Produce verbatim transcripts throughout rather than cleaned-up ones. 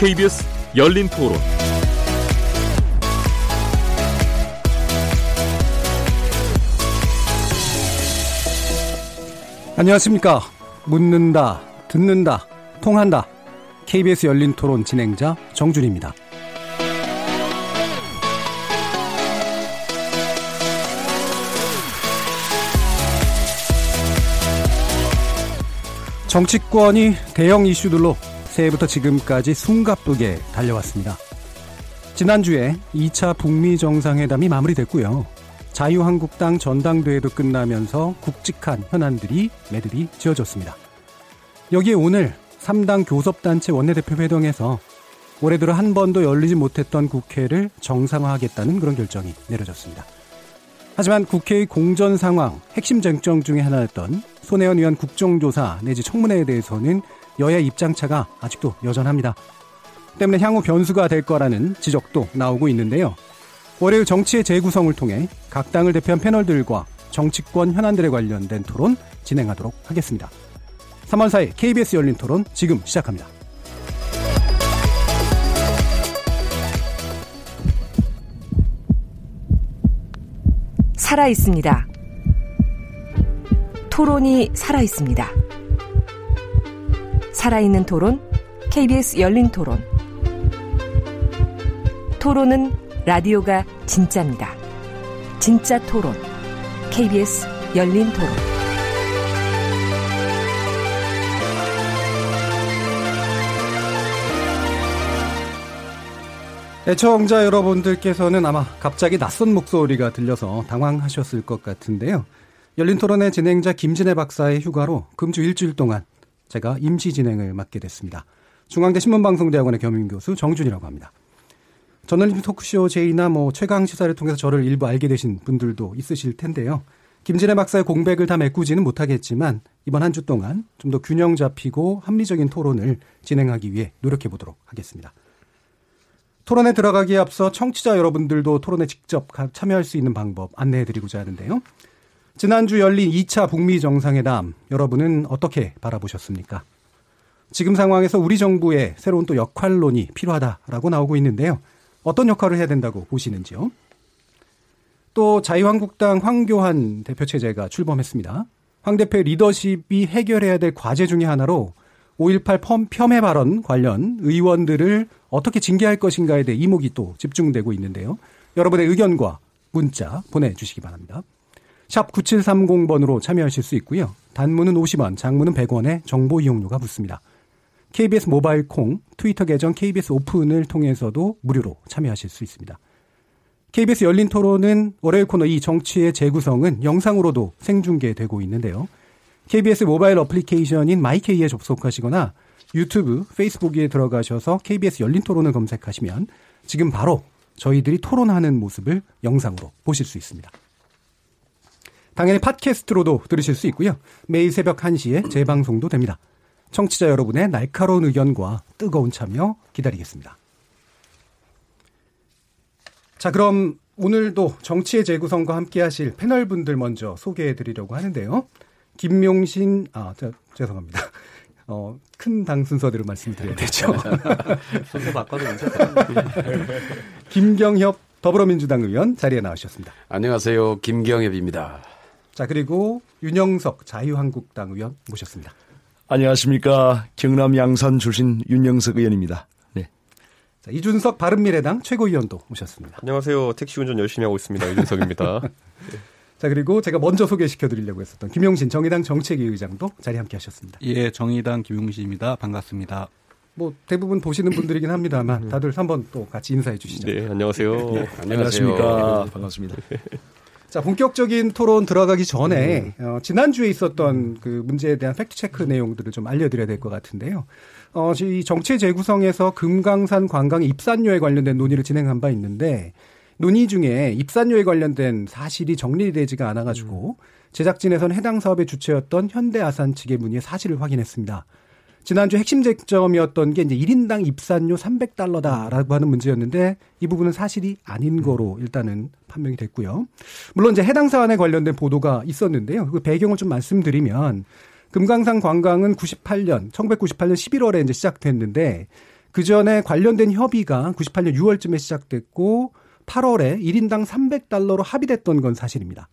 케이비에스 열린토론 안녕하십니까. 묻는다, 듣는다, 통한다. 케이비에스 열린토론 진행자 정준희입니다. 정치권이 대형 이슈들로 새해부터 지금까지 숨가쁘게 달려왔습니다. 지난주에 이 차 북미 정상회담이 마무리됐고요. 자유한국당 전당대회도 끝나면서 굵직한 현안들이 매듭이 지어졌습니다. 여기에 오늘 삼 당 교섭단체 원내대표 회동에서 올해 들어 한 번도 열리지 못했던 국회를 정상화하겠다는 그런 결정이 내려졌습니다. 하지만 국회의 공전 상황, 핵심 쟁점 중에 하나였던 손혜원 의원 국정조사 내지 청문회에 대해서는 여야 입장차가 아직도 여전합니다. 때문에 향후 변수가 될 거라는 지적도 나오고 있는데요. 월요일 정치의 재구성을 통해 각 당을 대표한 패널들과 정치권 현안들에 관련된 토론 진행하도록 하겠습니다. 삼월 사일 케이비에스 열린토론 지금 시작합니다. 살아있습니다. 토론이 살아있습니다. 살아있는 토론, 케이비에스 열린토론. 토론은 라디오가 진짜입니다. 진짜 토론, 케이비에스 열린토론. 애청자 여러분들께서는 아마 갑자기 낯선 목소리가 들려서 당황하셨을 것 같은데요. 열린토론의 진행자 김진애 박사의 휴가로 금주 일주일 동안 제가 임시 진행을 맡게 됐습니다. 중앙대 신문방송대학원의 겸임교수 정준이라고 합니다. 저널리즘 토크쇼 제이나 뭐 최강시사를 통해서 저를 일부 알게 되신 분들도 있으실 텐데요. 김진애 박사의 공백을 다 메꾸지는 못하겠지만 이번 한 주 동안 좀 더 균형 잡히고 합리적인 토론을 진행하기 위해 노력해 보도록 하겠습니다. 토론에 들어가기에 앞서 청취자 여러분들도 토론에 직접 참여할 수 있는 방법 안내해드리고자 하는데요. 지난주 열린 이 차 북미 정상회담 여러분은 어떻게 바라보셨습니까? 지금 상황에서 우리 정부의 새로운 또 역할론이 필요하다라고 나오고 있는데요. 어떤 역할을 해야 된다고 보시는지요? 또 자유한국당 황교안 대표체제가 출범했습니다. 황 대표의 리더십이 해결해야 될 과제 중에 하나로 오일팔 폄훼 발언 관련 의원들을 어떻게 징계할 것인가에 대해 이목이 또 집중되고 있는데요. 여러분의 의견과 문자 보내주시기 바랍니다. 샵 구칠삼공번으로 참여하실 수 있고요. 단문은 오십 원, 장문은 백 원에 정보 이용료가 붙습니다. 케이비에스 모바일 콩, 트위터 계정 케이비에스 오픈을 통해서도 무료로 참여하실 수 있습니다. 케이비에스 열린 토론은 월요일 코너 이 정치의 재구성은 영상으로도 생중계되고 있는데요. 케이비에스 모바일 어플리케이션인 마이케이에 접속하시거나 유튜브, 페이스북에 들어가셔서 케이비에스 열린 토론을 검색하시면 지금 바로 저희들이 토론하는 모습을 영상으로 보실 수 있습니다. 당연히 팟캐스트로도 들으실 수 있고요. 매일 새벽 한 시에 재방송도 됩니다. 청취자 여러분의 날카로운 의견과 뜨거운 참여 기다리겠습니다. 자, 그럼 오늘도 정치의 재구성과 함께하실 패널분들 먼저 소개해드리려고 하는데요. 김용신, 아, 저, 죄송합니다. 어, 큰 당 순서대로 말씀드려야 되죠. 순서 바꿔도 괜찮아요. 김경협 더불어민주당 의원 자리에 나오셨습니다. 안녕하세요. 김경협입니다. 자, 그리고 윤영석 자유한국당 의원 모셨습니다. 안녕하십니까. 경남 양산 출신 윤영석 의원입니다. 네. 자, 이준석 바른미래당 최고위원도 모셨습니다. 안녕하세요. 택시운전 열심히 하고 있습니다. 이준석입니다. 네. 자, 그리고 제가 먼저 소개시켜드리려고 했었던 김용신 정의당 정책위 의장도 자리 함께 하셨습니다. 예, 정의당 김용신입니다. 반갑습니다. 뭐 대부분 보시는 분들이긴 합니다만 다들 한번 또 같이 인사해 주시죠. 네, 안녕하세요. 네, 안녕하십니까. 반갑습니다. 자, 본격적인 토론 들어가기 전에 어, 지난주에 있었던 그 문제에 대한 팩트체크 내용들을 좀 알려드려야 될 것 같은데요. 어, 이 정치 재구성에서 금강산 관광의 입산료에 관련된 논의를 진행한 바 있는데 논의 중에 입산료에 관련된 사실이 정리되지가 않아가지고 제작진에서는 해당 사업의 주체였던 현대아산 측의 문의의 사실을 확인했습니다. 지난주 핵심 쟁점이었던 게 이제 일 인당 입산료 삼백 달러다라고 하는 문제였는데 이 부분은 사실이 아닌 거로 일단은 판명이 됐고요. 물론 이제 해당 사안에 관련된 보도가 있었는데요. 그 배경을 좀 말씀드리면 금강산 관광은 구십팔 년, 천구백구십팔 년 십일월에 이제 시작됐는데 그전에 관련된 협의가 구십팔 년 유월쯤에 시작됐고 팔월에 일 인당 삼백 달러로 합의됐던 건 사실입니다.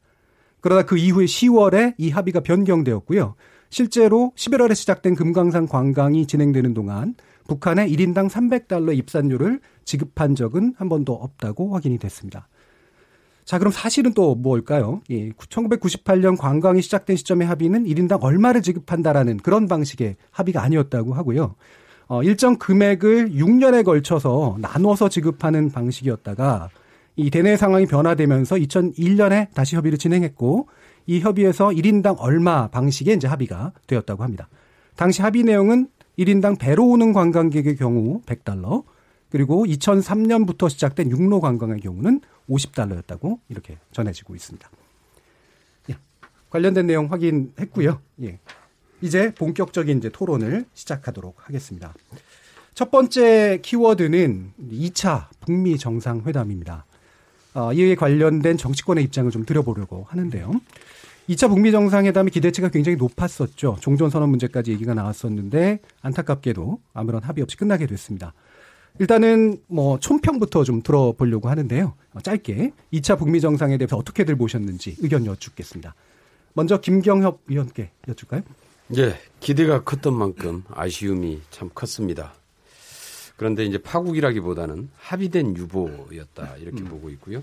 그러다 그 이후에 시월에 이 합의가 변경되었고요. 실제로 십일월에 시작된 금강산 관광이 진행되는 동안 북한에 일 인당 삼백 달러의 입산료를 지급한 적은 한 번도 없다고 확인이 됐습니다. 자, 그럼 사실은 또 뭘까요? 예, 천구백구십팔 년 관광이 시작된 시점의 합의는 일 인당 얼마를 지급한다라는 그런 방식의 합의가 아니었다고 하고요. 어, 일정 금액을 육 년에 걸쳐서 나눠서 지급하는 방식이었다가 이 대내 상황이 변화되면서 이천일 년에 다시 협의를 진행했고 이 협의에서 일 인당 얼마 방식의 이제 합의가 되었다고 합니다. 당시 합의 내용은 일 인당 배로 오는 관광객의 경우 백 달러, 그리고 이천삼 년부터 시작된 육로 관광의 경우는 오십 달러였다고 이렇게 전해지고 있습니다. 예, 관련된 내용 확인했고요. 예, 이제 본격적인 이제 토론을 시작하도록 하겠습니다. 첫 번째 키워드는 이 차 북미 정상회담입니다. 어, 이에 관련된 정치권의 입장을 좀 드려보려고 하는데요. 이 차 북미 정상회담의 기대치가 굉장히 높았었죠. 종전선언 문제까지 얘기가 나왔었는데 안타깝게도 아무런 합의 없이 끝나게 됐습니다. 일단은 뭐 총평부터 좀 들어보려고 하는데요. 짧게 이 차 북미 정상에 대해서 어떻게들 보셨는지 의견 여쭙겠습니다. 먼저 김경협 위원께 여쭐까요? 예, 기대가 컸던 만큼 아쉬움이 참 컸습니다. 그런데 이제 파국이라기보다는 합의된 유보였다 이렇게 음. 보고 있고요.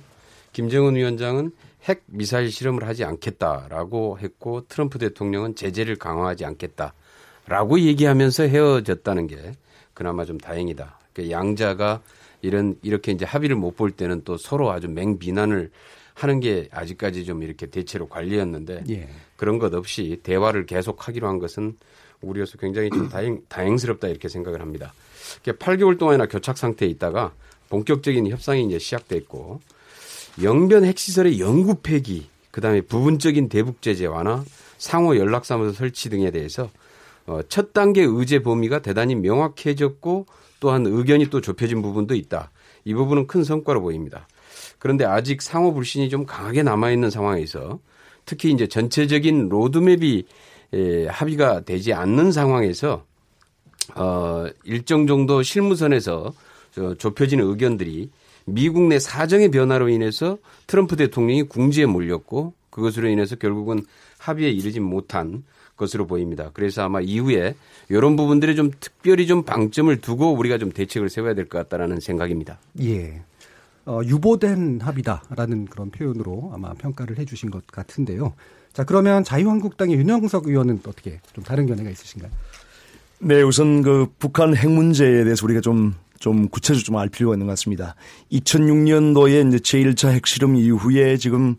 김정은 위원장은 핵 미사일 실험을 하지 않겠다라고 했고 트럼프 대통령은 제재를 강화하지 않겠다라고 얘기하면서 헤어졌다는 게 그나마 좀 다행이다. 그러니까 양자가 이런 이렇게 이제 합의를 못 볼 때는 또 서로 아주 맹비난을 하는 게 아직까지 좀 이렇게 대체로 관리였는데 예. 그런 것 없이 대화를 계속하기로 한 것은 우리로서 굉장히 좀 다행 다행스럽다 이렇게 생각을 합니다. 그러니까 팔 개월 동안이나 교착 상태에 있다가 본격적인 협상이 이제 시작됐고 영변 핵시설의 영구 폐기, 그다음에 부분적인 대북 제재 완화, 상호 연락사무소 설치 등에 대해서 첫 단계 의제 범위가 대단히 명확해졌고 또한 의견이 또 좁혀진 부분도 있다. 이 부분은 큰 성과로 보입니다. 그런데 아직 상호 불신이 좀 강하게 남아있는 상황에서 특히 이제 전체적인 로드맵이 합의가 되지 않는 상황에서 어, 일정 정도 실무선에서 좁혀진 의견들이 미국 내 사정의 변화로 인해서 트럼프 대통령이 궁지에 몰렸고 그것으로 인해서 결국은 합의에 이르지 못한 것으로 보입니다. 그래서 아마 이후에 이런 부분들에 좀 특별히 좀 방점을 두고 우리가 좀 대책을 세워야 될 것 같다라는 생각입니다. 예, 어, 유보된 합의다라는 그런 표현으로 아마 평가를 해 주신 것 같은데요. 자, 그러면 자유한국당의 윤영석 의원은 어떻게 좀 다른 견해가 있으신가요? 네, 우선 그 북한 핵 문제에 대해서 우리가 좀 좀 구체적으로 좀 알 필요가 있는 것 같습니다. 이천육 년도에 이제 제일 차 핵실험 이후에 지금,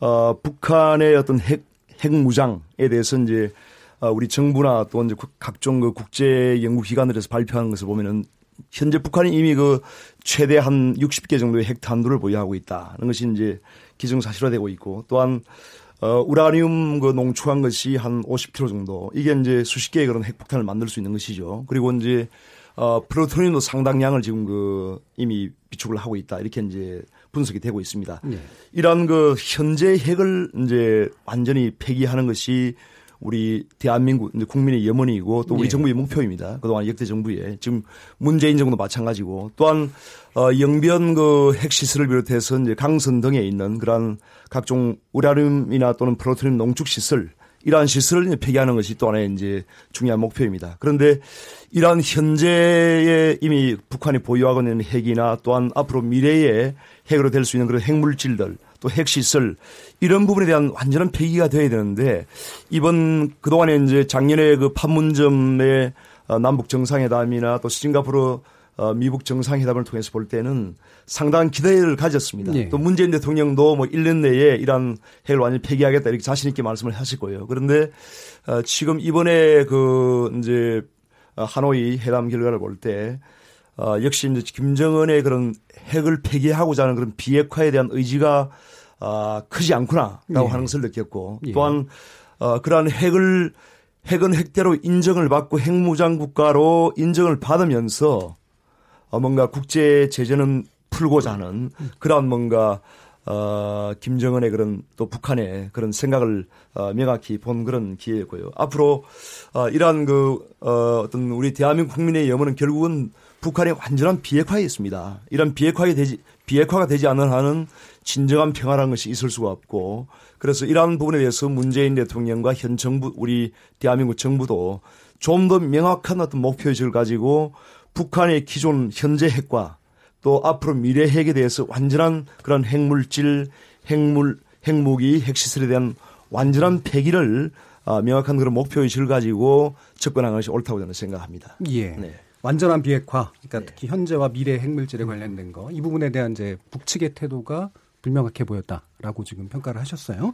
어, 북한의 어떤 핵, 핵무장에 대해서 이제, 어, 우리 정부나 또 이제 각종 그 국제 연구기관들에서 발표하는 것을 보면은 현재 북한이 이미 그 최대 한 육십 개 정도의 핵 탄두를 보유하고 있다는 것이 이제 기정사실화되고 있고 또한 어, 우라늄 그 농축한 것이 한 오십 킬로그램 정도 이게 이제 수십 개의 그런 핵폭탄을 만들 수 있는 것이죠. 그리고 이제 어, 플루토늄도 상당량을 지금 그 이미 비축을 하고 있다 이렇게 이제 분석이 되고 있습니다. 네. 이런 그 현재 핵을 이제 완전히 폐기하는 것이 우리 대한민국 이제 국민의 염원이고 또 우리 네. 정부의 목표입니다. 그동안 역대 정부에 지금 문재인 정부도 마찬가지고 또한 어, 영변 그 핵시설을 비롯해서 이제 강선 등에 있는 그러한 각종 우라늄이나 또는 플루토늄 농축 시설 이러한 시설을 폐기하는 것이 또 하나의 이제 중요한 목표입니다. 그런데 이러한 현재의 이미 북한이 보유하고 있는 핵이나 또한 앞으로 미래의 핵으로 될 수 있는 그런 핵물질들 또 핵시설 이런 부분에 대한 완전한 폐기가 되어야 되는데 이번 그동안에 이제 작년에 그 판문점의 남북 정상회담이나 또 싱가포르 미북 정상회담을 통해서 볼 때는 상당한 기대를 가졌습니다. 네. 또 문재인 대통령도 뭐 일 년 내에 이러한 핵을 완전히 폐기하겠다 이렇게 자신 있게 말씀을 하실 거예요. 그런데 지금 이번에 그 이제 하노이 회담 결과를 볼 때 어, 역시 이제 김정은의 그런 핵을 폐기하고자 하는 그런 비핵화에 대한 의지가 어, 크지 않구나라고 예. 하는 것을 느꼈고 예. 또한 어, 그러한 핵을 핵은 핵대로 인정을 받고 핵무장 국가로 인정을 받으면서 어, 뭔가 국제 제재는 풀고자 하는 그러한 뭔가 어, 김정은의 그런 또 북한의 그런 생각을 어, 명확히 본 그런 기회고요. 앞으로 어, 이러한 그 어, 어떤 우리 대한민국 국민의 염원은 결국은 북한의 완전한 비핵화에 있습니다. 이런 비핵화에 되지 비핵화가 되지 않는 한은 진정한 평화라는 것이 있을 수가 없고, 그래서 이러한 부분에 대해서 문재인 대통령과 현 정부, 우리 대한민국 정부도 좀 더 명확한 어떤 목표 의식을 가지고 북한의 기존 현재 핵과 또 앞으로 미래 핵에 대해서 완전한 그런 핵물질, 핵물, 핵무기, 핵시설에 대한 완전한 폐기를 명확한 그런 목표 의식을 가지고 접근하는 것이 옳다고 저는 생각합니다. 예. 네. 완전한 비핵화, 그러니까 네. 특히 현재와 미래 핵물질에 관련된 거, 이 부분에 대한 이제 북측의 태도가 불명확해 보였다라고 지금 평가를 하셨어요.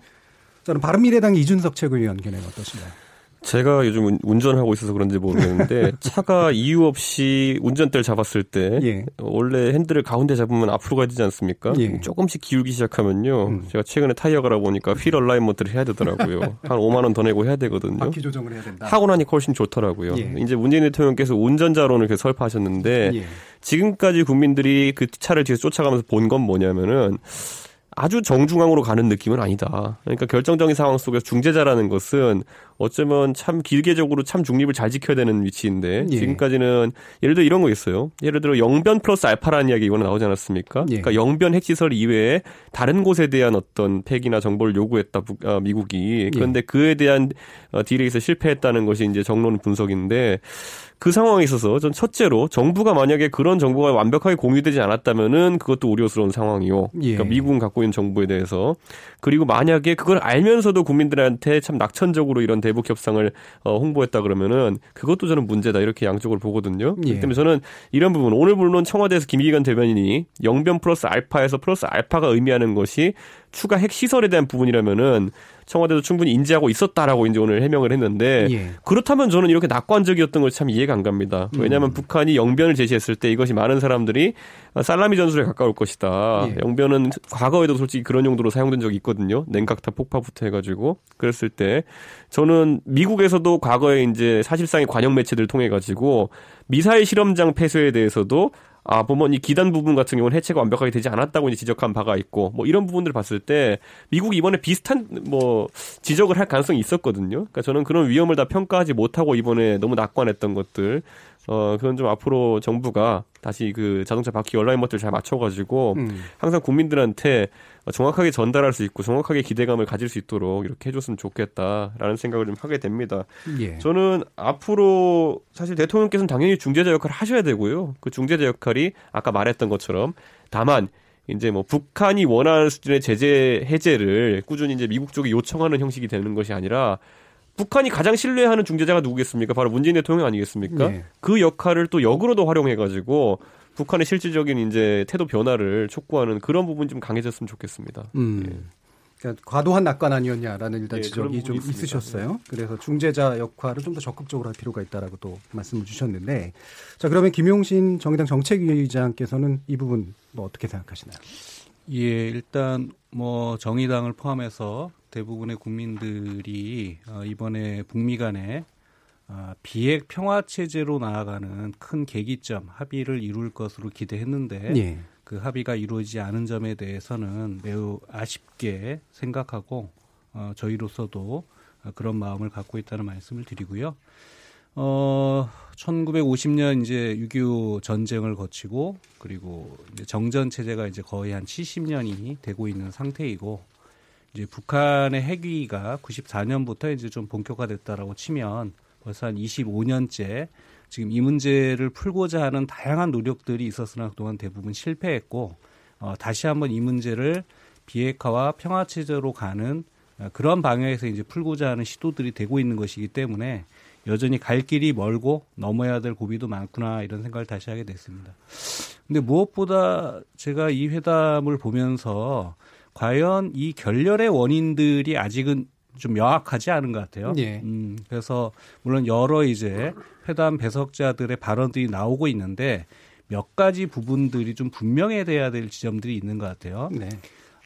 저는 바른미래당 이준석 최고위원 견해는 어떠신가요? 제가 요즘 운전하고 있어서 그런지 모르겠는데 차가 이유 없이 운전대를 잡았을 때 예. 원래 핸들을 가운데 잡으면 앞으로 가야 되지 않습니까? 예. 조금씩 기울기 시작하면요. 음. 제가 최근에 타이어 갈아보니까 휠 얼라인먼트를 해야 되더라고요. 한 오만 원 더 내고 해야 되거든요. 바퀴 조정을 해야 된다. 하고 나니까 훨씬 좋더라고요. 예. 이제 문재인 대통령께서 운전자론을 계속 설파하셨는데 예. 지금까지 국민들이 그 차를 뒤에서 쫓아가면서 본 건 뭐냐면은 아주 정중앙으로 가는 느낌은 아니다. 그러니까 결정적인 상황 속에서 중재자라는 것은 어쩌면 참 길게적으로 참 중립을 잘 지켜야 되는 위치인데 예. 지금까지는 예를 들어 이런 거 있어요. 예를 들어 영변 플러스 알파라는 이야기 이번에 나오지 않았습니까? 예. 그러니까 영변 핵시설 이외에 다른 곳에 대한 어떤 폐기나 정보를 요구했다 미국이. 그런데 예. 그에 대한 딜에서 실패했다는 것이 이제 정론 분석인데, 그 상황에 있어서 전 첫째로 정부가 만약에 그런 정보가 완벽하게 공유되지 않았다면은 그것도 우려스러운 상황이요. 예. 그러니까 미국은 갖고 있는 정보에 대해서, 그리고 만약에 그걸 알면서도 국민들한테 참 낙천적으로 이런 대북 협상을 어, 홍보했다 그러면은 그것도 저는 문제다, 이렇게 양쪽을 보거든요. 예. 그렇기 때문에 저는 이런 부분, 오늘 물론 청와대에서 김기관 대변인이 영변 플러스 알파에서 플러스 알파가 의미하는 것이 추가 핵 시설에 대한 부분이라면은 청와대도 충분히 인지하고 있었다라고 이제 오늘 해명을 했는데 예. 그렇다면 저는 이렇게 낙관적이었던 것이 참 이해가 안 갑니다. 왜냐하면 음. 북한이 영변을 제시했을 때 이것이 많은 사람들이 살라미 전술에 가까울 것이다. 예. 영변은 과거에도 솔직히 그런 용도로 사용된 적이 있거든요. 냉각탑 폭파부터 해가지고 그랬을 때 저는 미국에서도 과거에 이제 사실상의 관영 매체들을 통해 가지고 미사일 실험장 폐쇄에 대해서도 아, 보면 이 기단 부분 같은 경우는 해체가 완벽하게 되지 않았다고 이제 지적한 바가 있고, 뭐 이런 부분들을 봤을 때 미국이 이번에 비슷한 뭐 지적을 할 가능성이 있었거든요. 그러니까 저는 그런 위험을 다 평가하지 못하고 이번에 너무 낙관했던 것들, 어, 그건 좀 앞으로 정부가 다시 그 자동차 바퀴 얼라인먼트를 잘 맞춰가지고 음. 항상 국민들한테 정확하게 전달할 수 있고 정확하게 기대감을 가질 수 있도록 이렇게 해줬으면 좋겠다라는 생각을 좀 하게 됩니다. 예. 저는 앞으로 사실 대통령께서는 당연히 중재자 역할을 하셔야 되고요. 그 중재자 역할이 아까 말했던 것처럼 다만 이제 뭐 북한이 원하는 수준의 제재 해제를 꾸준히 이제 미국 쪽이 요청하는 형식이 되는 것이 아니라, 북한이 가장 신뢰하는 중재자가 누구겠습니까? 바로 문재인 대통령 아니겠습니까? 네. 그 역할을 또 역으로도 활용해가지고 북한의 실질적인 이제 태도 변화를 촉구하는 그런 부분이 좀 강해졌으면 좋겠습니다. 음. 예. 그러니까 과도한 낙관 아니었냐라는 일단 예, 지적이 좀 있습니다. 있으셨어요. 네. 그래서 중재자 역할을 좀 더 적극적으로 할 필요가 있다라고 또 말씀을 주셨는데, 자 그러면 김용신 정의당 정책위의장께서는 이 부분 뭐 어떻게 생각하시나요? 예, 일단 뭐 정의당을 포함해서 대부분의 국민들이 이번에 북미 간의 비핵 평화 체제로 나아가는 큰 계기점 합의를 이룰 것으로 기대했는데 예. 그 합의가 이루어지지 않은 점에 대해서는 매우 아쉽게 생각하고 저희로서도 그런 마음을 갖고 있다는 말씀을 드리고요. 어, 천구백오십 년 이제 육이오 전쟁을 거치고 그리고 이제 정전 체제가 이제 거의 한 칠십 년이 되고 있는 상태이고, 이제 북한의 핵위기가 구십사 년부터 이제 좀 본격화됐다라고 치면 벌써 한 이십오 년째 지금 이 문제를 풀고자 하는 다양한 노력들이 있었으나 그동안 대부분 실패했고, 어, 다시 한번 이 문제를 비핵화와 평화 체제로 가는 어, 그런 방향에서 이제 풀고자 하는 시도들이 되고 있는 것이기 때문에 여전히 갈 길이 멀고 넘어야 될 고비도 많구나, 이런 생각을 다시 하게 됐습니다. 근데 무엇보다 제가 이 회담을 보면서 과연 이 결렬의 원인들이 아직은 좀 명확하지 않은 것 같아요. 예. 음, 그래서 물론 여러 이제 회담 배석자들의 발언들이 나오고 있는데 몇 가지 부분들이 좀 분명해져야 될 지점들이 있는 것 같아요. 네.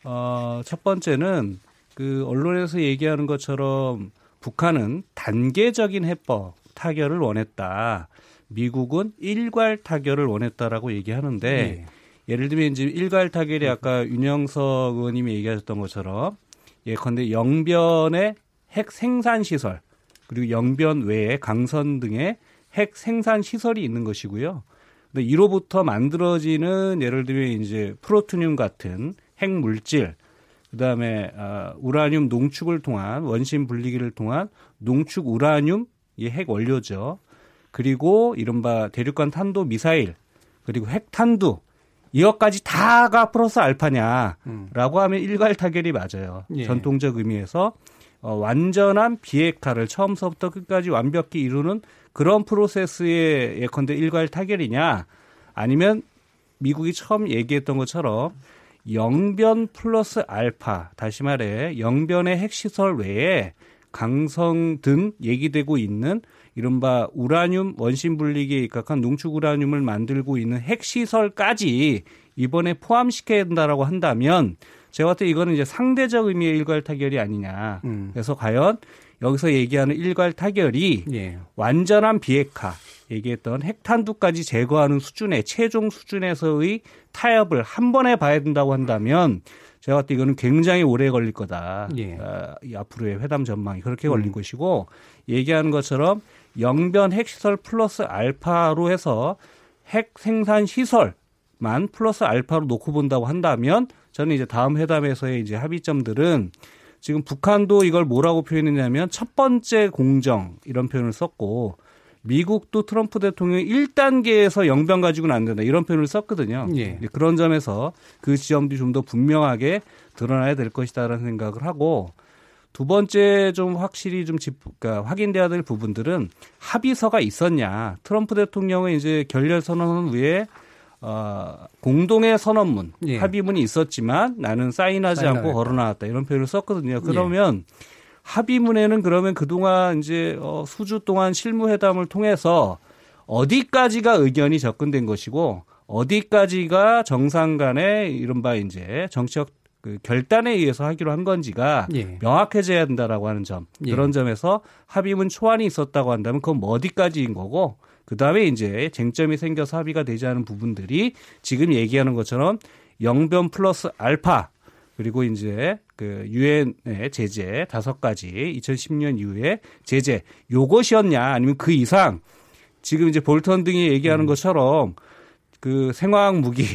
어, 첫 번째는 그 언론에서 얘기하는 것처럼 북한은 단계적인 해법 타결을 원했다, 미국은 일괄 타결을 원했다라고 얘기하는데 예. 예를 들면 이제 일괄 타결이 아까 윤영석 의원님이 얘기하셨던 것처럼 예컨대 영변의 핵 생산 시설 그리고 영변 외에 강선 등의 핵 생산 시설이 있는 것이고요. 근데 이로부터 만들어지는 예를 들면 이제 플루토늄 같은 핵 물질, 그 다음에 우라늄 농축을 통한 원심 분리기를 통한 농축 우라늄 이 핵 원료죠. 그리고 이른바 대륙간 탄도 미사일 그리고 핵 탄두 이것까지 다가 플러스 알파냐라고 하면 일괄 타결이 맞아요. 예. 전통적 의미에서 완전한 비핵화를 처음서부터 끝까지 완벽히 이루는 그런 프로세스의 예컨대 일괄 타결이냐 아니면 미국이 처음 얘기했던 것처럼 영변 플러스 알파 다시 말해 영변의 핵시설 외에 강성 등 얘기되고 있는 이른바 우라늄 원심 분리기에 입각한 농축 우라늄을 만들고 있는 핵시설까지 이번에 포함시켜야 된다라고 한다면 제가 봤을 때 이거는 이제 상대적 의미의 일괄 타결이 아니냐. 음. 그래서 과연 여기서 얘기하는 일괄 타결이 예. 완전한 비핵화 얘기했던 핵탄두까지 제거하는 수준의 최종 수준에서의 타협을 한 번에 봐야 된다고 한다면 제가 봤을 때 이거는 굉장히 오래 걸릴 거다. 예. 어, 이 앞으로의 회담 전망이 그렇게 걸린 음. 것이고 얘기하는 것처럼 영변 핵시설 플러스 알파로 해서 핵 생산 시설만 플러스 알파로 놓고 본다고 한다면 저는 이제 다음 회담에서의 이제 합의점들은 지금 북한도 이걸 뭐라고 표현했냐면 첫 번째 공정 이런 표현을 썼고 미국도 트럼프 대통령이 일 단계에서 영변 가지고는 안 된다 이런 표현을 썼거든요. 예. 그런 점에서 그 지점도 좀 더 분명하게 드러나야 될 것이다라는 생각을 하고 두 번째 좀 확실히 좀 집, 그러니까 확인돼야 될 부분들은 합의서가 있었냐. 트럼프 대통령의 이제 결렬 선언 후에 어, 공동의 선언문, 예. 합의문이 있었지만 나는 사인하지 사인하겠다. 않고 걸어나왔다 이런 표현을 썼거든요. 그러면 예. 합의문에는 그러면 그동안 이제 어, 수주 동안 실무회담을 통해서 어디까지가 의견이 접근된 것이고 어디까지가 정상 간의 이른바 이제 정치적 그 결단에 의해서 하기로 한 건지가 예. 명확해져야 된다라고 하는 점 예. 그런 점에서 합의문 초안이 있었다고 한다면 그건 뭐 어디까지인 거고 그다음에 이제 쟁점이 생겨서 합의가 되지 않은 부분들이 지금 얘기하는 것처럼 영변 플러스 알파 그리고 이제 그 유엔의 제재 다섯 가지 이천십 년 이후에 제재 요것이었냐 아니면 그 이상 지금 이제 볼턴 등이 얘기하는 음. 것처럼 그 생화학 무기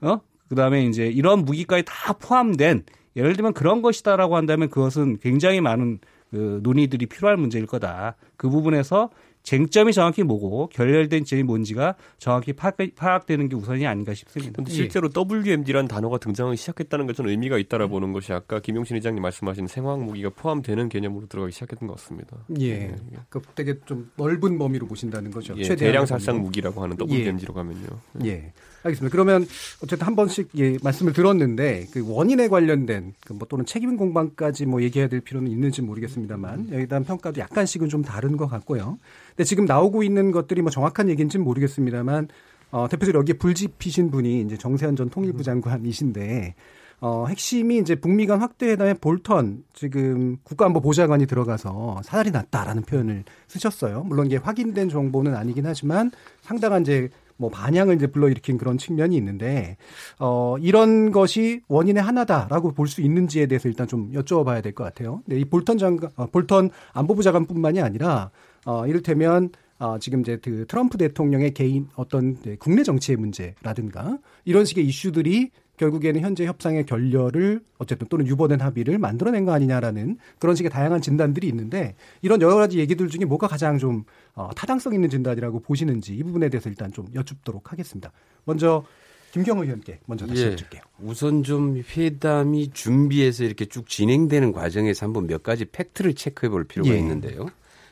어? 그다음에 이제 이런 무기까지 다 포함된 예를 들면 그런 것이다라고 한다면 그것은 굉장히 많은 그 논의들이 필요할 문제일 거다. 그 부분에서 쟁점이 정확히 뭐고 결렬된 점이 뭔지가 정확히 파악, 파악되는 게 우선이 아닌가 싶습니다. 그런데 실제로 예. 더블유엠디라는 단어가 등장하기 시작했다는 게 저는 의미가 있다라 음. 보는 것이 아까 김용신 의장님 말씀하신 생화학무기가 포함되는 개념으로 들어가기 시작했던 것 같습니다. 예, 네. 그러니까 되게 좀 넓은 범위로 보신다는 거죠. 예. 대량 살상 무기라고 하는 더블유엠디로 예. 가면요. 예. 예, 알겠습니다. 그러면 어쨌든 한 번씩 예, 말씀을 들었는데 그 원인에 관련된 그 뭐 또는 책임 공방까지 뭐 얘기해야 될 필요는 있는지 모르겠습니다만 여기에 대한 평가도 약간씩은 좀 다른 것 같고요. 근데 지금 나오고 있는 것들이 뭐 정확한 얘기인지는 모르겠습니다만 어, 대표적으로 여기에 불집히신 분이 이제 정세현 전 통일부 장관이신데 어, 핵심이 이제 북미 간 확대회담에 볼턴 지금 국가안보보좌관이 들어가서 사달이 났다라는 표현을 쓰셨어요. 물론 이게 확인된 정보는 아니긴 하지만 상당한 이제 뭐 반향을 이제 불러일으킨 그런 측면이 있는데 어, 이런 것이 원인의 하나다라고 볼 수 있는지에 대해서 일단 좀 여쭤봐야 될 것 같아요. 네, 이 볼턴 장관, 어, 볼턴 안보부장관뿐만이 아니라 어, 이를테면 어, 지금 이제 그 트럼프 대통령의 개인 어떤 국내 정치의 문제라든가 이런 식의 이슈들이 결국에는 현재 협상의 결렬을 어쨌든 또는 유보된 합의를 만들어낸 거 아니냐라는 그런 식의 다양한 진단들이 있는데 이런 여러 가지 얘기들 중에 뭐가 가장 좀 어, 타당성 있는 진단이라고 보시는지 이 부분에 대해서 일단 좀 여쭙도록 하겠습니다. 먼저 김경호 의원께 먼저 다시 예, 여쭙게요. 우선 좀 회담이 준비해서 이렇게 쭉 진행되는 과정에서 한번 몇 가지 팩트를 체크해 볼 필요가 예. 있는데요.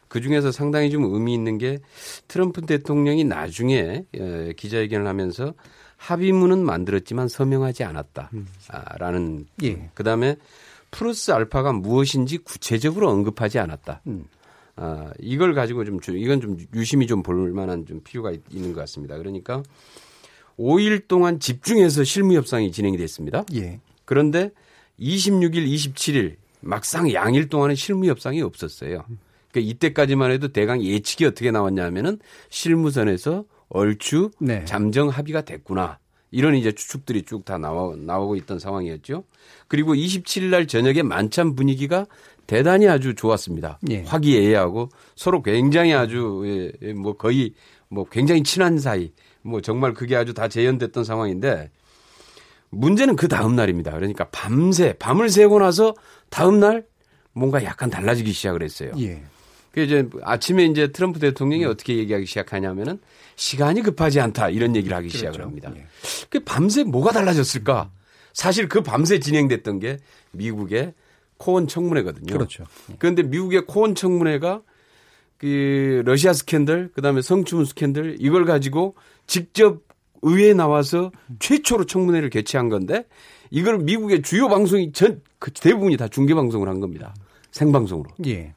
그중에서 상당히 좀 의미 있는 게 트럼프 대통령이 나중에 기자회견을 하면서 합의문은 만들었지만 서명하지 않았다라는 예. 그다음에 플러스 알파가 무엇인지 구체적으로 언급하지 않았다. 음. 아, 이걸 가지고 좀 이건 좀 유심히 좀 볼 만한 좀 필요가 있는 것 같습니다. 그러니까 오 일 동안 집중해서 실무 협상이 진행이 됐습니다. 예. 그런데 이십육 일, 이십칠 일 막상 양일 동안은 실무 협상이 없었어요. 그러니까 이때까지만 해도 대강 예측이 어떻게 나왔냐 하면은 실무선에서 얼추 네. 잠정 합의가 됐구나. 이런 이제 추측들이 쭉 다 나와, 나오고 있던 상황이었죠. 그리고 이십칠일 날 저녁에 만찬 분위기가 대단히 아주 좋았습니다. 예. 화기애애하고 서로 굉장히 아주 예, 뭐 거의 뭐 굉장히 친한 사이 뭐 정말 그게 아주 다 재현됐던 상황인데 문제는 그 다음 날입니다. 그러니까 밤새 밤을 새고 나서 다음 날 뭔가 약간 달라지기 시작을 했어요. 예. 그 이제 아침에 이제 트럼프 대통령이 음. 어떻게 얘기하기 시작하냐면은 시간이 급하지 않다 이런 얘기를 하기 그렇죠. 시작을 합니다. 예. 그 밤새 뭐가 달라졌을까? 사실 그 밤새 진행됐던 게 미국의 코언 청문회거든요. 그렇죠. 예. 그런데 미국의 코언 청문회가 그 러시아 스캔들, 그다음에 성추문 스캔들 이걸 가지고 직접 의회에 나와서 최초로 청문회를 개최한 건데 이걸 미국의 주요 방송이 전 대부분이 다 중계 방송을 한 겁니다. 생방송으로. 예.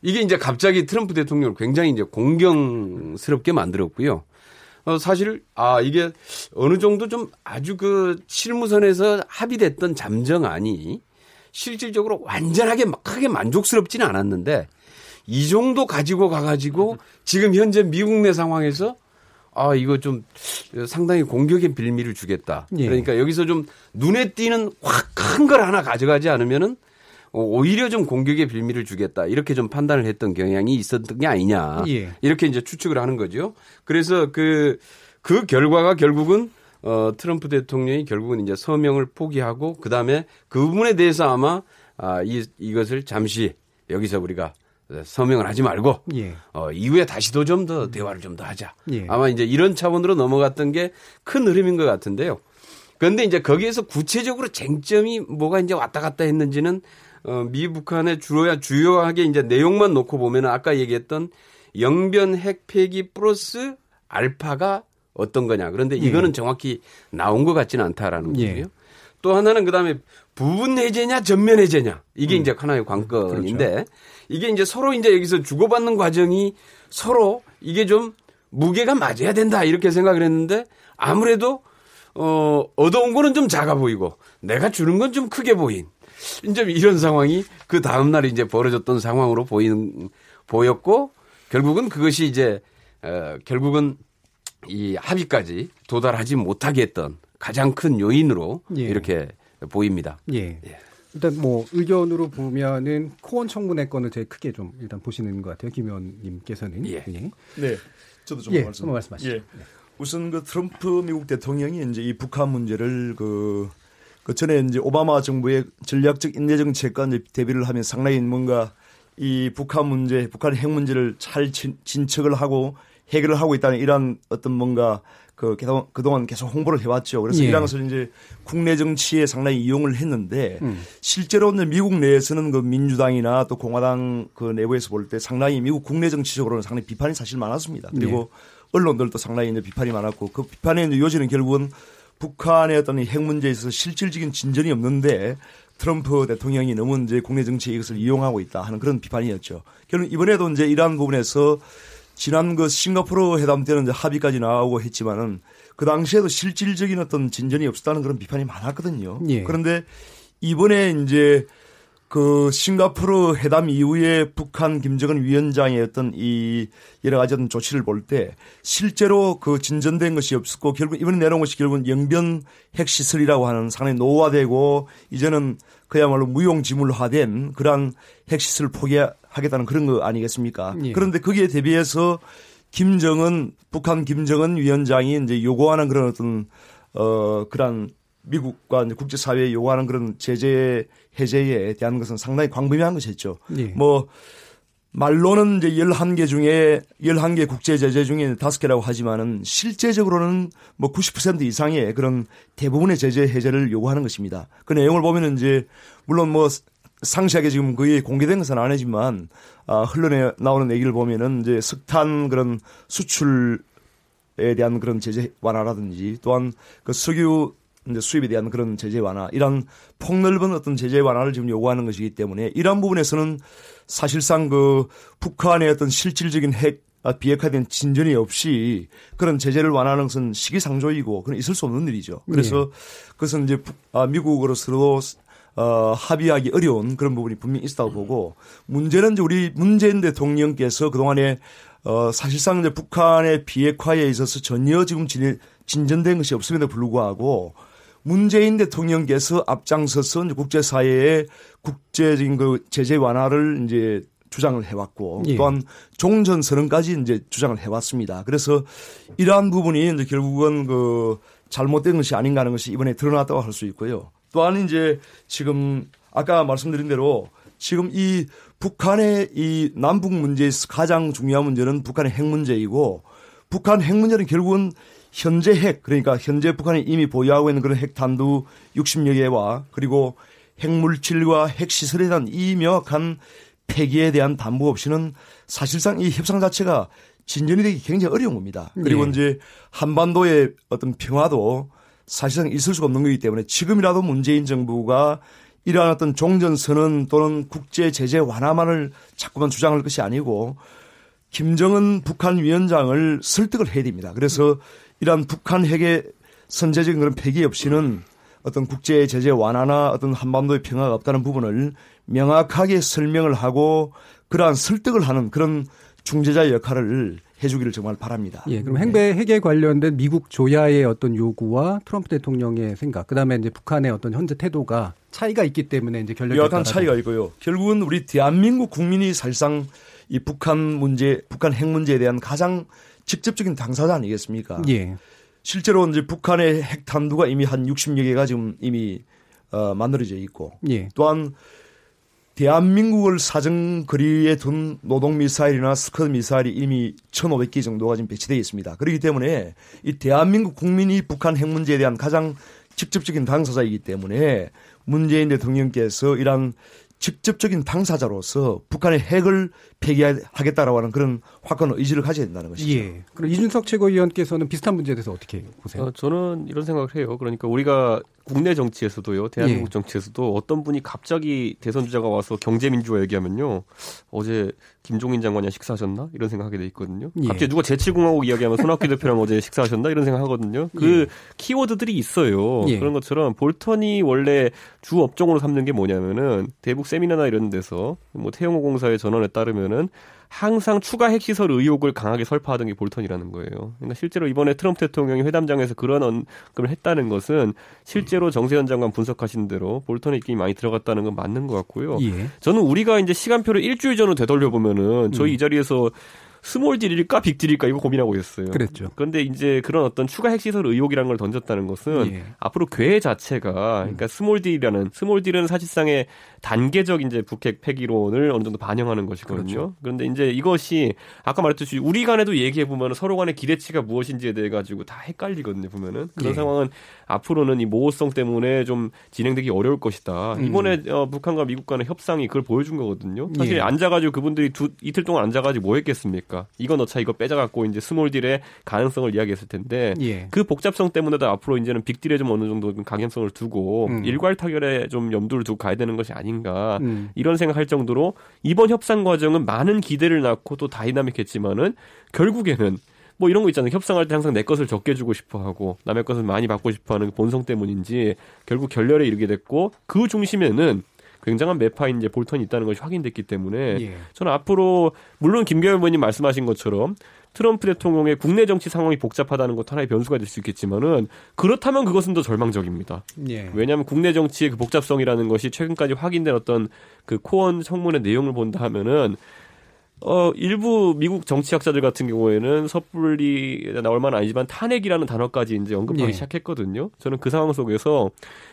이게 이제 갑자기 트럼프 대통령을 굉장히 이제 공경스럽게 만들었고요. 어, 사실 아 이게 어느 정도 좀 아주 그 실무선에서 합의됐던 잠정안이 실질적으로 완전하게 막 크게 만족스럽지는 않았는데 이 정도 가지고 가가지고 지금 현재 미국 내 상황에서 아 이거 좀 상당히 공격의 빌미를 주겠다. 예. 그러니까 여기서 좀 눈에 띄는 확 큰 걸 하나 가져가지 않으면은 오히려 좀 공격의 빌미를 주겠다 이렇게 좀 판단을 했던 경향이 있었던 게 아니냐 예. 이렇게 이제 추측을 하는 거죠. 그래서 그, 그 결과가 결국은 어, 트럼프 대통령이 결국은 이제 서명을 포기하고 그 다음에 그 부분에 대해서 아마 아, 이 이것을 잠시 여기서 우리가 서명을 하지 말고 예. 어, 이후에 다시 또 좀 더 대화를 좀 더 하자. 예. 아마 이제 이런 차원으로 넘어갔던 게 큰 흐름인 것 같은데요. 그런데 이제 거기에서 구체적으로 쟁점이 뭐가 이제 왔다 갔다 했는지는 어, 미 북한의 주로야 주요하게 이제 내용만 놓고 보면은 아까 얘기했던 영변 핵 폐기 플러스 알파가 어떤 거냐. 그런데 이거는 예. 정확히 나온 것 같지는 않다라는 거예요. 예. 또 하나는 그 다음에 부분 해제냐 전면 해제냐 이게 음. 이제 하나의 관건인데 그렇죠. 이게 이제 서로 이제 여기서 주고받는 과정이 서로 이게 좀 무게가 맞아야 된다 이렇게 생각을 했는데 아무래도 어, 얻어온 거는 좀 작아 보이고 내가 주는 건 좀 크게 보인. 이제 이런 상황이 그 다음 날에 이제 벌어졌던 상황으로 보이는 보였고 결국은 그것이 이제 어, 결국은 이 합의까지 도달하지 못하게 했던 가장 큰 요인으로 예. 이렇게 보입니다. 예. 예. 일단 뭐 의견으로 보면은 코언 청문회 건을 제일 크게 좀 일단 보시는 것 같아요. 김 의원님께서는. 예. 예. 네. 저도 좀 예, 말씀. 말씀하시죠. 예. 예. 우선 그 트럼프 미국 대통령이 이제 이 북한 문제를 그 그 전에 이제 오바마 정부의 전략적 인내정책과 이제 대비를 하면 상당히 뭔가 이 북한 문제, 북한 핵 문제를 잘 진척을 하고 해결을 하고 있다는 이런 어떤 뭔가 그 그동안 계속 홍보를 해왔죠. 그래서 예. 이런 것을 이제 국내 정치에 상당히 이용을 했는데 음. 실제로 이제 미국 내에서는 그 민주당이나 또 공화당 그 내부에서 볼 때 상당히 미국 국내 정치적으로는 상당히 비판이 사실 많았습니다. 그리고 예. 언론들도 상당히 이제 비판이 많았고 그 비판의 요지는 결국은 북한의 어떤 핵 문제에 있어서 실질적인 진전이 없는데 트럼프 대통령이 너무 이제 국내 정치에 이것을 이용하고 있다 하는 그런 비판이었죠. 결국 이번에도 이제 이러한 부분에서 지난 그 싱가포르 회담 때는 이제 합의까지 나오고 했지만은 그 당시에도 실질적인 어떤 진전이 없었다는 그런 비판이 많았거든요. 예. 그런데 이번에 이제 그 싱가포르 회담 이후에 북한 김정은 위원장의 어떤 이 여러 가지 어떤 조치를 볼 때 실제로 그 진전된 것이 없었고 결국 이번에 내놓은 것이 결국은 영변 핵시설이라고 하는 상당히 노화되고 이제는 그야말로 무용지물화된 그런 핵시설을 포기하겠다는 그런 거 아니겠습니까? 예. 그런데 거기에 대비해서 김정은 북한 김정은 위원장이 이제 요구하는 그런 어떤 어 그런 미국과 국제사회에 요구하는 그런 제재 해제에 대한 것은 상당히 광범위한 것이었죠. 예. 뭐 말로는 이제 열한 개 중에 열한 개 국제 제재 중에 다섯 개라고 하지만은 실제적으로는 뭐 구십 퍼센트 이상의 그런 대부분의 제재 해제를 요구하는 것입니다. 그 내용을 보면은 이제 물론 뭐 상세하게 지금 거의 공개된 것은 아니지만 아, 흘러나오는 얘기를 보면은 이제 석탄 그런 수출에 대한 그런 제재 완화라든지 또한 그 석유 이제 수입에 대한 그런 제재 완화, 이런 폭넓은 어떤 제재 완화를 지금 요구하는 것이기 때문에 이런 부분에서는 사실상 그 북한의 어떤 실질적인 핵 비핵화된 진전이 없이 그런 제재를 완화하는 것은 시기상조이고 그건 있을 수 없는 일이죠. 그래서 네. 그것은 이제 미국으로서도 어, 합의하기 어려운 그런 부분이 분명히 있다고 보고 문제는 이제 우리 문재인 대통령께서 그동안에 어, 사실상 이제 북한의 비핵화에 있어서 전혀 지금 진, 진전된 것이 없음에도 불구하고 문재인 대통령께서 앞장서서 이제 국제사회의 국제적인 그 제재 완화를 이제 주장을 해왔고 예. 또한 종전 선언까지 이제 주장을 해왔습니다. 그래서 이러한 부분이 이제 결국은 그 잘못된 것이 아닌가 하는 것이 이번에 드러났다고 할 수 있고요. 또한 이제 지금 아까 말씀드린 대로 지금 이 북한의 이 남북 문제에서 가장 중요한 문제는 북한의 핵 문제이고 북한 핵 문제는 결국은 현재 핵 그러니까 현재 북한이 이미 보유하고 있는 그런 핵 탄두 육십여 개와 그리고 핵물질과 핵시설에 대한 이 명확한 폐기에 대한 담보 없이는 사실상 이 협상 자체가 진전이 되기 굉장히 어려운 겁니다. 그리고 네. 이제 한반도의 어떤 평화도 사실상 있을 수가 없는 것이기 때문에 지금이라도 문재인 정부가 이러한 어떤 종전선언 또는 국제 제재 완화만을 자꾸만 주장할 것이 아니고 김정은 북한 위원장을 설득을 해야 됩니다. 그래서 이러한 북한 핵의 선제적인 그런 폐기 없이는 어떤 국제 제재 완화나 어떤 한반도의 평화가 없다는 부분을 명확하게 설명을 하고 그러한 설득을 하는 그런 중재자의 역할을 해주기를 정말 바랍니다. 예, 그럼 핵배 핵에 관련된 미국 조야의 어떤 요구와 트럼프 대통령의 생각, 그다음에 이제 북한의 어떤 현재 태도가 차이가 있기 때문에 이제 결렬이 약간 차이가 있고요. 결국은 우리 대한민국 국민이 사실상 이 북한 문제, 북한 핵 문제에 대한 가장 직접적인 당사자 아니겠습니까? 예. 실제로 이제 북한의 핵 탄두가 이미 한 육십여 개가 지금 이미 어, 만들어져 있고, 예. 또한 대한민국을 사정거리에 둔 노동미사일이나 스커드 미사일이 이미 천오백 개 정도가 지금 배치되어 있습니다. 그렇기 때문에 이 대한민국 국민이 북한 핵 문제에 대한 가장 직접적인 당사자이기 때문에 문재인 대통령께서 이러한 직접적인 당사자로서 북한의 핵을 폐기하겠다라고 하는 그런 확고한 의지를 가져야 된다는 것이죠. 예. 그럼 이준석 최고위원께서는 비슷한 문제에 대해서 어떻게 보세요? 어, 저는 이런 생각을 해요. 그러니까 우리가 국내 정치에서도요, 대한민국 예. 정치에서도 어떤 분이 갑자기 대선 주자가 와서 경제민주화 얘기하면요, 어제 김종인 장관이랑 식사하셨나? 이런 생각하게 돼 있거든요. 예. 갑자기 누가 제칠공화국 이야기하면 손학규 대표랑 어제 식사하셨나? 이런 생각하거든요. 그 예. 키워드들이 있어요. 예. 그런 것처럼 볼턴이 원래 주 업종으로 삼는 게 뭐냐면은 대북 세미나나 이런 데서 뭐 태영호 공사의 전언에 따르면은 항상 추가 핵시설 의혹을 강하게 설파하던 게 볼턴이라는 거예요. 그러니까 실제로 이번에 트럼프 대통령이 회담장에서 그런 언급을 했다는 것은 실제로 정세현 장관 분석하신 대로 볼턴의 입김이 많이 들어갔다는 건 맞는 것 같고요. 예. 저는 우리가 이제 시간표를 일주일 전으로 되돌려보면은 저희 음. 이 자리에서 스몰 딜일까 빅 딜일까 이거 고민하고 있었어요. 그랬죠. 그런데 이제 그런 어떤 추가 핵시설 의혹이라는 걸 던졌다는 것은 예. 앞으로 궤 자체가 그러니까 스몰 딜이라는 스몰 딜은 사실상의 단계적 이제 북핵 폐기론을 어느 정도 반영하는 것이거든요. 그렇죠. 그런데 이제 이것이 아까 말했듯이 우리 간에도 얘기해 보면 서로 간의 기대치가 무엇인지에 대해 가지고 다 헷갈리거든요. 보면은 그런 예. 상황은 앞으로는 이 모호성 때문에 좀 진행되기 어려울 것이다. 음. 이번에 어, 북한과 미국 간의 협상이 그걸 보여준 거거든요. 사실 예. 앉아가지고 그분들이 두, 이틀 동안 앉아가지고 뭐 했겠습니까? 이거 넣자 이거 빼자 갖고 이제 스몰 딜의 가능성을 이야기했을 텐데 예. 그 복잡성 때문에도 앞으로 이제는 빅 딜에 좀 어느 정도 강행성을 두고 음. 일괄 타결에 좀 염두를 두고 가야 되는 것이 아닌가 음. 이런 생각할 정도로 이번 협상 과정은 많은 기대를 낳고 또 다이나믹했지만은 결국에는 뭐 이런 거 있잖아요. 협상할 때 항상 내 것을 적게 주고 싶어하고 남의 것을 많이 받고 싶어하는 본성 때문인지 결국 결렬에 이르게 됐고 그 중심에는 굉장한 매파인 이제 볼턴이 있다는 것이 확인됐기 때문에 예. 저는 앞으로 물론 김경협 의원님 말씀하신 것처럼 트럼프 대통령의 국내 정치 상황이 복잡하다는 것도 하나의 변수가 될 수 있겠지만은 그렇다면 그것은 더 절망적입니다. 예. 왜냐하면 국내 정치의 그 복잡성이라는 것이 최근까지 확인된 어떤 그 코언 성문의 내용을 본다 하면은 어, 일부 미국 정치학자들 같은 경우에는 섣불리 나올 만 아니지만 탄핵이라는 단어까지 이제 언급하기 예. 시작했거든요. 저는 그 상황 속에서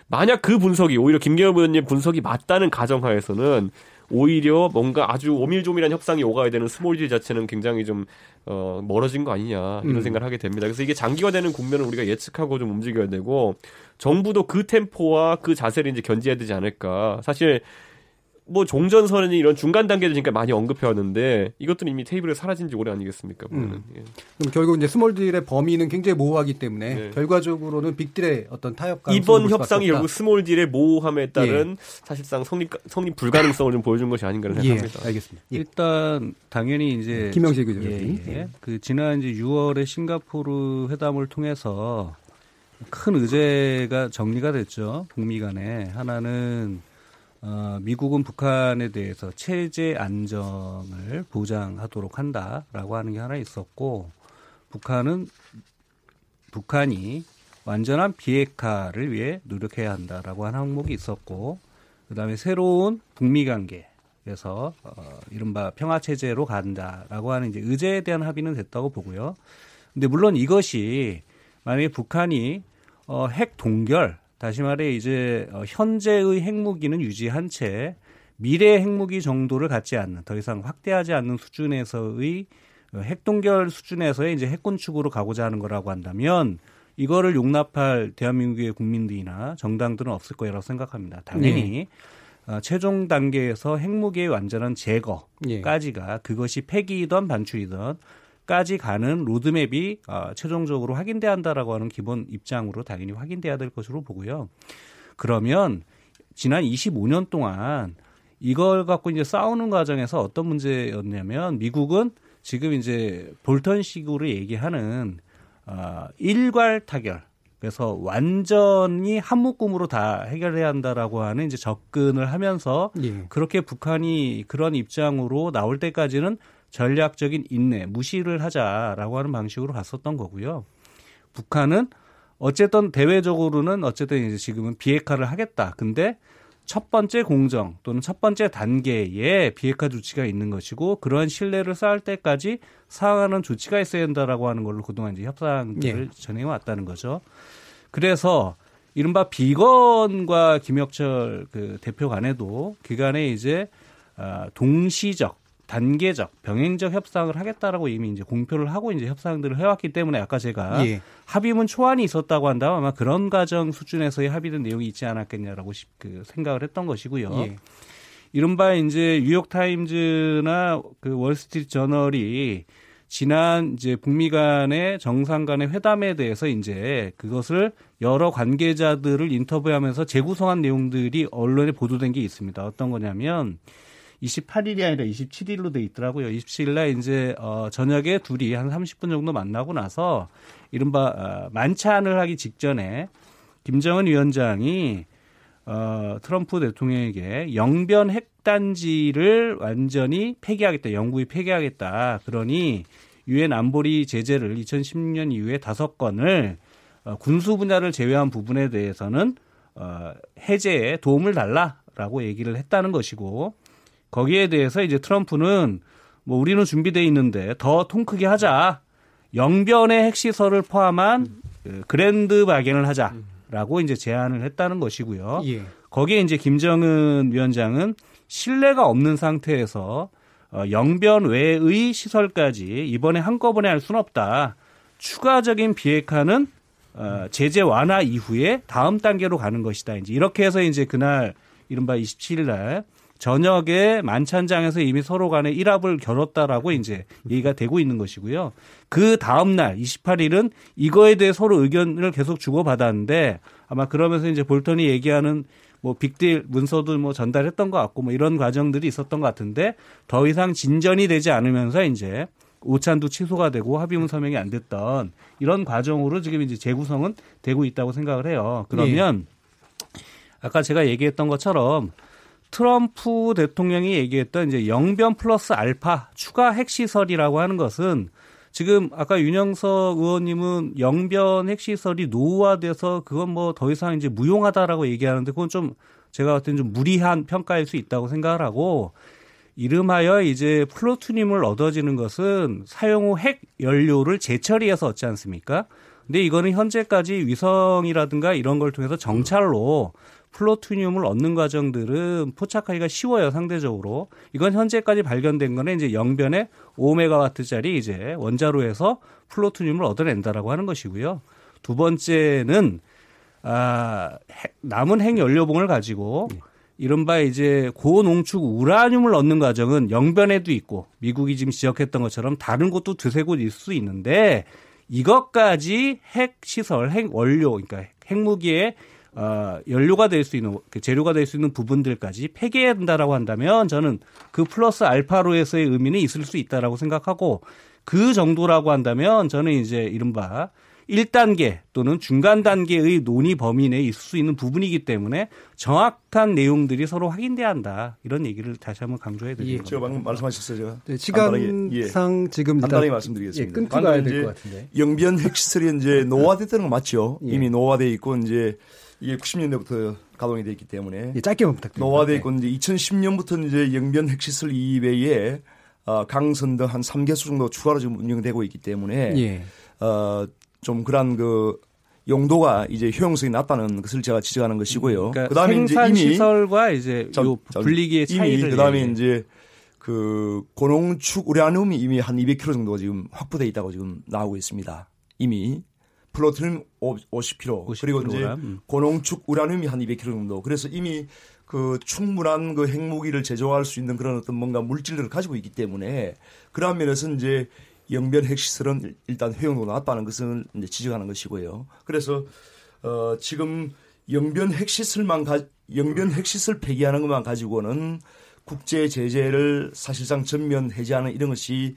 만약 그 분석이 오히려 김경협 의원님 분석이 맞다는 가정하에서는 오히려 뭔가 아주 오밀조밀한 협상이 오가야 되는 스몰딜 자체는 굉장히 좀 어, 멀어진 거 아니냐 이런 음. 생각을 하게 됩니다. 그래서 이게 장기화되는 국면을 우리가 예측하고 좀 움직여야 되고 정부도 그 템포와 그 자세를 이제 견제해야 되지 않을까. 사실 뭐 종전선언이 이런 중간 단계도 지금까지 많이 언급해왔는데 이것들은 이미 테이블에 사라진 지 오래 아니겠습니까? 음. 예. 그럼 결국 이제 스몰딜의 범위는 굉장히 모호하기 때문에 네. 결과적으로는 빅딜의 어떤 타협과 이번 협상이 결국 스몰딜의 모호함에 따른 예. 사실상 성립 성립 불가능성을 좀 보여준 것이 아닌가 하는 생각입니다. 예. 알겠습니다. 예. 일단 당연히 이제 김영식 교수님, 예. 예. 그 지난 이제 유월에 싱가포르 회담을 통해서 큰 의제가 정리가 됐죠. 북미 간에 하나는 어, 미국은 북한에 대해서 체제 안정을 보장하도록 한다라고 하는 게 하나 있었고, 북한은 북한이 완전한 비핵화를 위해 노력해야 한다라고 하는 항목이 있었고, 그다음에 새로운 북미 관계에서 어, 이른바 평화 체제로 간다라고 하는 이제 의제에 대한 합의는 됐다고 보고요. 근데 물론 이것이 만약에 북한이 어, 핵 동결, 다시 말해 이제 현재의 핵무기는 유지한 채 미래의 핵무기 정도를 갖지 않는, 더 이상 확대하지 않는 수준에서의 핵동결 수준에서의 이제 핵군축으로 가고자 하는 거라고 한다면, 이거를 용납할 대한민국의 국민들이나 정당들은 없을 거라고 생각합니다. 당연히 네. 최종 단계에서 핵무기의 완전한 제거까지가 네. 그것이 폐기이든 반출이든 까지 가는 로드맵이 최종적으로 확인돼야 한다라고 하는 기본 입장으로 당연히 확인돼야 될 것으로 보고요. 그러면 지난 이십오 년 동안 이걸 갖고 이제 싸우는 과정에서 어떤 문제였냐면, 미국은 지금 이제 볼턴식으로 얘기하는 일괄 타결, 그래서 완전히 한 묶음으로 다 해결해야 한다라고 하는 이제 접근을 하면서 예. 그렇게 북한이 그런 입장으로 나올 때까지는 전략적인 인내, 무시를 하자라고 하는 방식으로 갔었던 거고요. 북한은 어쨌든 대외적으로는 어쨌든 이제 지금은 비핵화를 하겠다. 근데 첫 번째 공정 또는 첫 번째 단계에 비핵화 조치가 있는 것이고, 그러한 신뢰를 쌓을 때까지 상응하는 조치가 있어야 한다라고 하는 걸로 그동안 이제 협상들을 예. 전해왔다는 거죠. 그래서 이른바 비건과 김혁철 그 대표 간에도 기간에 이제 동시적, 단계적, 병행적 협상을 하겠다라고 이미 이제 공표를 하고 이제 협상들을 해왔기 때문에, 아까 제가 예. 합의문 초안이 있었다고 한다면 아마 그런 과정 수준에서의 합의된 내용이 있지 않았겠냐라고 그 생각을 했던 것이고요. 예. 이른바 이제 뉴욕타임즈나 그 월스트리트 저널이 지난 이제 북미 간의 정상 간의 회담에 대해서 이제 그것을 여러 관계자들을 인터뷰하면서 재구성한 내용들이 언론에 보도된 게 있습니다. 어떤 거냐면, 이십팔 일이 아니라 이십칠 일로 돼 있더라고요. 이십칠 일날 이제 어, 저녁에 둘이 한 삼십 분 정도 만나고 나서 이른바 어, 만찬을 하기 직전에 김정은 위원장이 어, 트럼프 대통령에게 영변 핵단지를 완전히 폐기하겠다, 영구히 폐기하겠다. 그러니 유엔 안보리 제재를 이천십육 년 이후에 다섯 건을 어, 군수 분야를 제외한 부분에 대해서는 어, 해제에 도움을 달라라고 얘기를 했다는 것이고, 거기에 대해서 이제 트럼프는 뭐 우리는 준비되어 있는데 더 통크게 하자. 영변의 핵시설을 포함한 그랜드 바겐을 하자라고 이제 제안을 했다는 것이고요. 예. 거기에 이제 김정은 위원장은 신뢰가 없는 상태에서 영변 외의 시설까지 이번에 한꺼번에 할 수는 없다. 추가적인 비핵화는 제재 완화 이후에 다음 단계로 가는 것이다. 이제 이렇게 해서 이제 그날 이른바 이십칠 일 날 저녁에 만찬장에서 이미 서로 간에 일합을 겨뤘다라고 이제 얘기가 되고 있는 것이고요. 그 다음 날 이십팔 일은 이거에 대해 서로 의견을 계속 주고받았는데, 아마 그러면서 이제 볼턴이 얘기하는 뭐 빅딜 문서도 뭐 전달했던 것 같고, 뭐 이런 과정들이 있었던 것 같은데, 더 이상 진전이 되지 않으면서 이제 오찬도 취소가 되고 합의문 서명이 안 됐던 이런 과정으로 지금 이제 재구성은 되고 있다고 생각을 해요. 그러면 네. 아까 제가 얘기했던 것처럼 트럼프 대통령이 얘기했던 이제 영변 플러스 알파 추가 핵시설이라고 하는 것은, 지금 아까 윤영석 의원님은 영변 핵시설이 노후화돼서 그건 뭐 더 이상 이제 무용하다라고 얘기하는데, 그건 좀 제가 봤을 때 좀 무리한 평가일 수 있다고 생각을 하고, 이름하여 이제 플루토늄을 얻어지는 것은 사용 후 핵 연료를 재처리해서 얻지 않습니까? 근데 이거는 현재까지 위성이라든가 이런 걸 통해서 정찰로 플루토늄을 얻는 과정들은 포착하기가 쉬워요, 상대적으로. 이건 현재까지 발견된 거는 이제 영변의 오 메가와트짜리 이제 원자로에서 플루토늄을 얻어낸다라고 하는 것이고요. 두 번째는 아, 남은 핵 연료봉을 가지고 이른바 이제 고농축 우라늄을 얻는 과정은 영변에도 있고, 미국이 지금 지적했던 것처럼 다른 곳도 두세 곳 있을 수 있는데, 이것까지 핵 시설, 핵 원료, 그러니까 핵무기의 어, 연료가 될 수 있는, 재료가 될 수 있는 부분들까지 폐기해야 된다라고 한다면, 저는 그 플러스 알파로에서의 의미는 있을 수 있다라고 생각하고, 그 정도라고 한다면 저는 이제 이른바 일 단계 또는 중간 단계의 논의 범위 내에 있을 수 있는 부분이기 때문에 정확한 내용들이 서로 확인돼야 한다. 이런 얘기를 다시 한번 강조해야 되는 예. 겁니다. 제가 방금 말씀하셨어요. 제가. 네, 시간상 예. 지금 간단하게 말씀드리겠습니다. 예, 끊고 가야 될 것 같은데. 영변 핵시설이 이제 노화됐다는 거 맞죠? 예. 이미 노화되어 있고 이제 이게 구십 년대부터 가동이 되어 있기 때문에 예, 짧게만 부탁드립니다. 노화되어 있고 이제 이천십 년부터 이제 영변 핵시설 이외에 어, 강선 등 한 삼 개소 정도 추가로 지금 운영되고 있기 때문에 예. 어, 좀 그런 그 용도가 이제 효용성이 낮다는 것을 제가 지적하는 것이고요. 그러니까 그다음에 생산 이제 이미 시설과 이제 자, 요 분리기의 차이를 그다음에 예. 이제 그 고농축 우라늄이 이미 한 이백 킬로그램 정도 지금 확보돼 있다고 지금 나오고 있습니다. 이미 플루토늄 오십 킬로그램, 오십 킬로그램 그리고 이제 음. 고농축 우라늄이 한 이백 킬로그램 정도. 그래서 이미 그 충분한 그 핵무기를 제조할 수 있는 그런 어떤 뭔가 물질들을 가지고 있기 때문에 그런 면에서 이제 영변 핵시설은 일단 효용도 낮다는 것을 이제 지적하는 것이고요. 그래서 어 지금 영변 핵시설만 가, 영변 핵시설 폐기하는 것만 가지고는 국제 제재를 사실상 전면 해제하는 이런 것이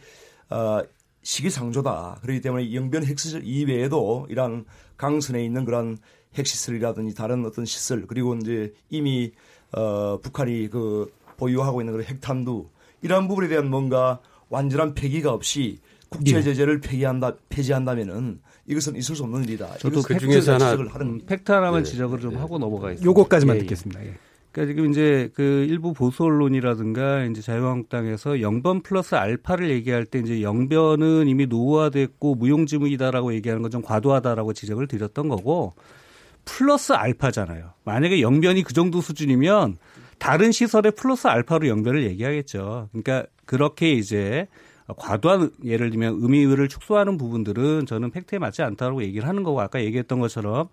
어 시기상조다. 그렇기 때문에 영변 핵시설 이외에도 이러한 강선에 있는 그런 핵시설이라든지 다른 어떤 시설 그리고 이제 이미 어, 북한이 그 보유하고 있는 그런 핵탄두 이런 부분에 대한 뭔가 완전한 폐기가 없이 국제 제재를 폐기한다 폐지한다면은 이것은 있을 수 없는 일이다. 저도 그 중에서 하나 팩트 하나만 네, 지적을 좀 네, 하고 네, 넘어가겠습니다. 요거까지만 예, 듣겠습니다. 예. 그러니까 지금 이제 그 일부 보수 언론이라든가 이제 자유한국당에서 영변 플러스 알파를 얘기할 때 이제 영변은 이미 노후화됐고 무용지물이다라고 얘기하는 건 좀 과도하다라고 지적을 드렸던 거고. 플러스 알파잖아요. 만약에 영변이 그 정도 수준이면 다른 시설의 플러스 알파로 영변을 얘기하겠죠. 그러니까 그렇게 이제 과도한 예를 들면 의미를 축소하는 부분들은 저는 팩트에 맞지 않다고 얘기를 하는 거고 아까 얘기했던 것처럼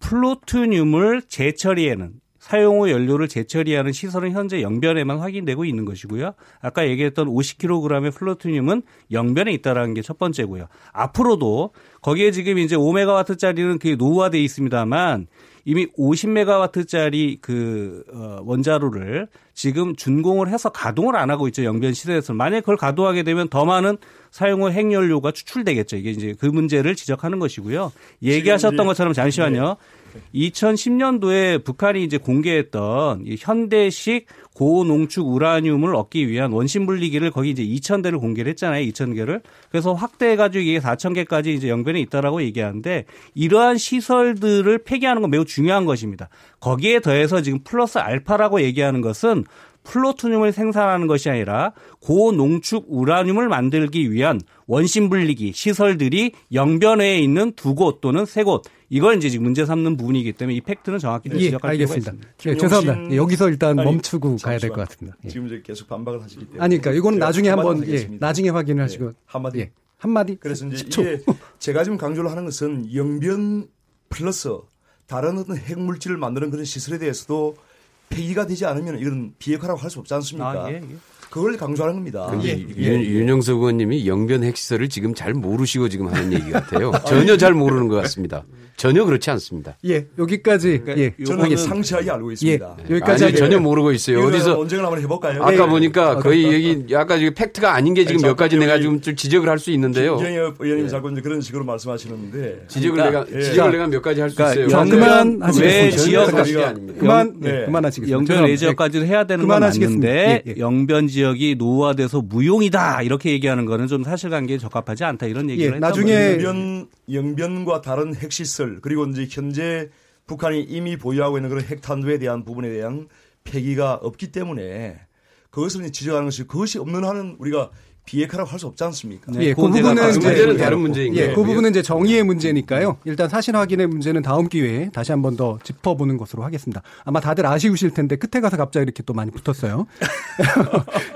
플루토늄을 재처리하는 사용 후 연료를 재처리하는 시설은 현재 영변에만 확인되고 있는 것이고요. 아까 얘기했던 오십 킬로그램의 플루토늄은 영변에 있다라는 게 첫 번째고요. 앞으로도 거기에 지금 이제 오 메가와트짜리는 그게 노후화되어 있습니다만 이미 오십 메가와트짜리 그 원자로를 지금 준공을 해서 가동을 안 하고 있죠. 영변 시설에서. 만약에 그걸 가동하게 되면 더 많은 사용 후 핵연료가 추출되겠죠. 이게 이제 그 문제를 지적하는 것이고요. 얘기하셨던 것처럼 잠시만요. 이천십 년도에 북한이 이제 공개했던 이 현대식 고농축 우라늄을 얻기 위한 원심 분리기를 거기 이제 이천 대를 공개를 했잖아요. 이천 개를. 그래서 확대해가지고 이게 사천 개까지 이제 영변에 있다라고 얘기하는데 이러한 시설들을 폐기하는 건 매우 중요한 것입니다. 거기에 더해서 지금 플러스 알파라고 얘기하는 것은 플루토늄을 생산하는 것이 아니라 고농축 우라늄을 만들기 위한 원심 분리기 시설들이 영변에 있는 두 곳 또는 세 곳 이걸 이제 지금 문제 삼는 부분이기 때문에 이 팩트는 정확히 예, 지적할 필요가 있습니다. 네, 죄송합니다. 여기서 일단 아니, 멈추고 잠시만, 가야 될 것 같습니다. 예. 지금 이제 계속 반박을 하시기 때문에. 아니, 그러니까 이거는 나중에 한번 예, 나중에 확인을 하시고 예, 한마디 예, 한마디. 그래서 이제 이게 제가 지금 강조를 하는 것은 영변 플러스 다른 어떤 핵물질을 만드는 그런 시설에 대해서도 폐기가 되지 않으면 이건 비핵화라고 할 수 없지 않습니까? 아, 예, 예. 그걸 강조하는 겁니다. 예, 예. 윤, 윤영석 의원님이 영변 핵시설을 지금 잘 모르시고 지금 하는 얘기 같아요. 전혀 잘 모르는 것 같습니다. 전혀 그렇지 않습니다. 예, 여기까지. 그러니까 예, 저는 상세하게 알고 있습니다. 예, 여기까지 아니, 전혀 모르고 있어요. 어디서 언젠가 한번 해볼까요? 아까 예, 보니까 예, 거의 아, 여기 아까 지금 팩트가 아닌 게 지금 몇 가지 내가 좀 지적을 할 수 있는데요. 김경협 의원님 예, 자꾸 이제 그런 식으로 말씀하시는데 지적을 그러니까, 내가 예, 지적을 내가 몇 가지 할 수 그러니까 있어요. 그만 왜 지역 그만 네, 그만하시겠습니다. 영변 예제까지도 해야 되는 건 맞는데 영변 지역 지역이 노화돼서 무용이다 이렇게 얘기하는 거는 좀 사실관계에 적합하지 않다 이런 얘기를 예, 나중에 영변, 영변과 다른 핵시설 그리고 이제 현재 북한이 이미 보유하고 있는 그런 핵탄두에 대한 부분에 대한 폐기가 없기 때문에 그것을 지적하는 것이 그것이 없는 한은 우리가 비핵화라고 할 수 없지 않습니까? 네, 예, 그 부분은 다른 문제는 다른 문제인 거예요. 예, 그 부분은 이제 정의의 문제니까요. 일단 사실 확인의 문제는 다음 기회에 다시 한 번 더 짚어보는 것으로 하겠습니다. 아마 다들 아쉬우실 텐데 끝에 가서 갑자기 이렇게 또 많이 붙었어요.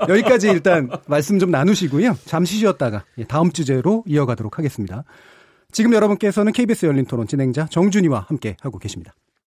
여기까지 일단 말씀 좀 나누시고요. 잠시 쉬었다가 다음 주제로 이어가도록 하겠습니다. 지금 여러분께서는 케이비에스 열린토론 진행자 정준희와 함께 하고 계십니다.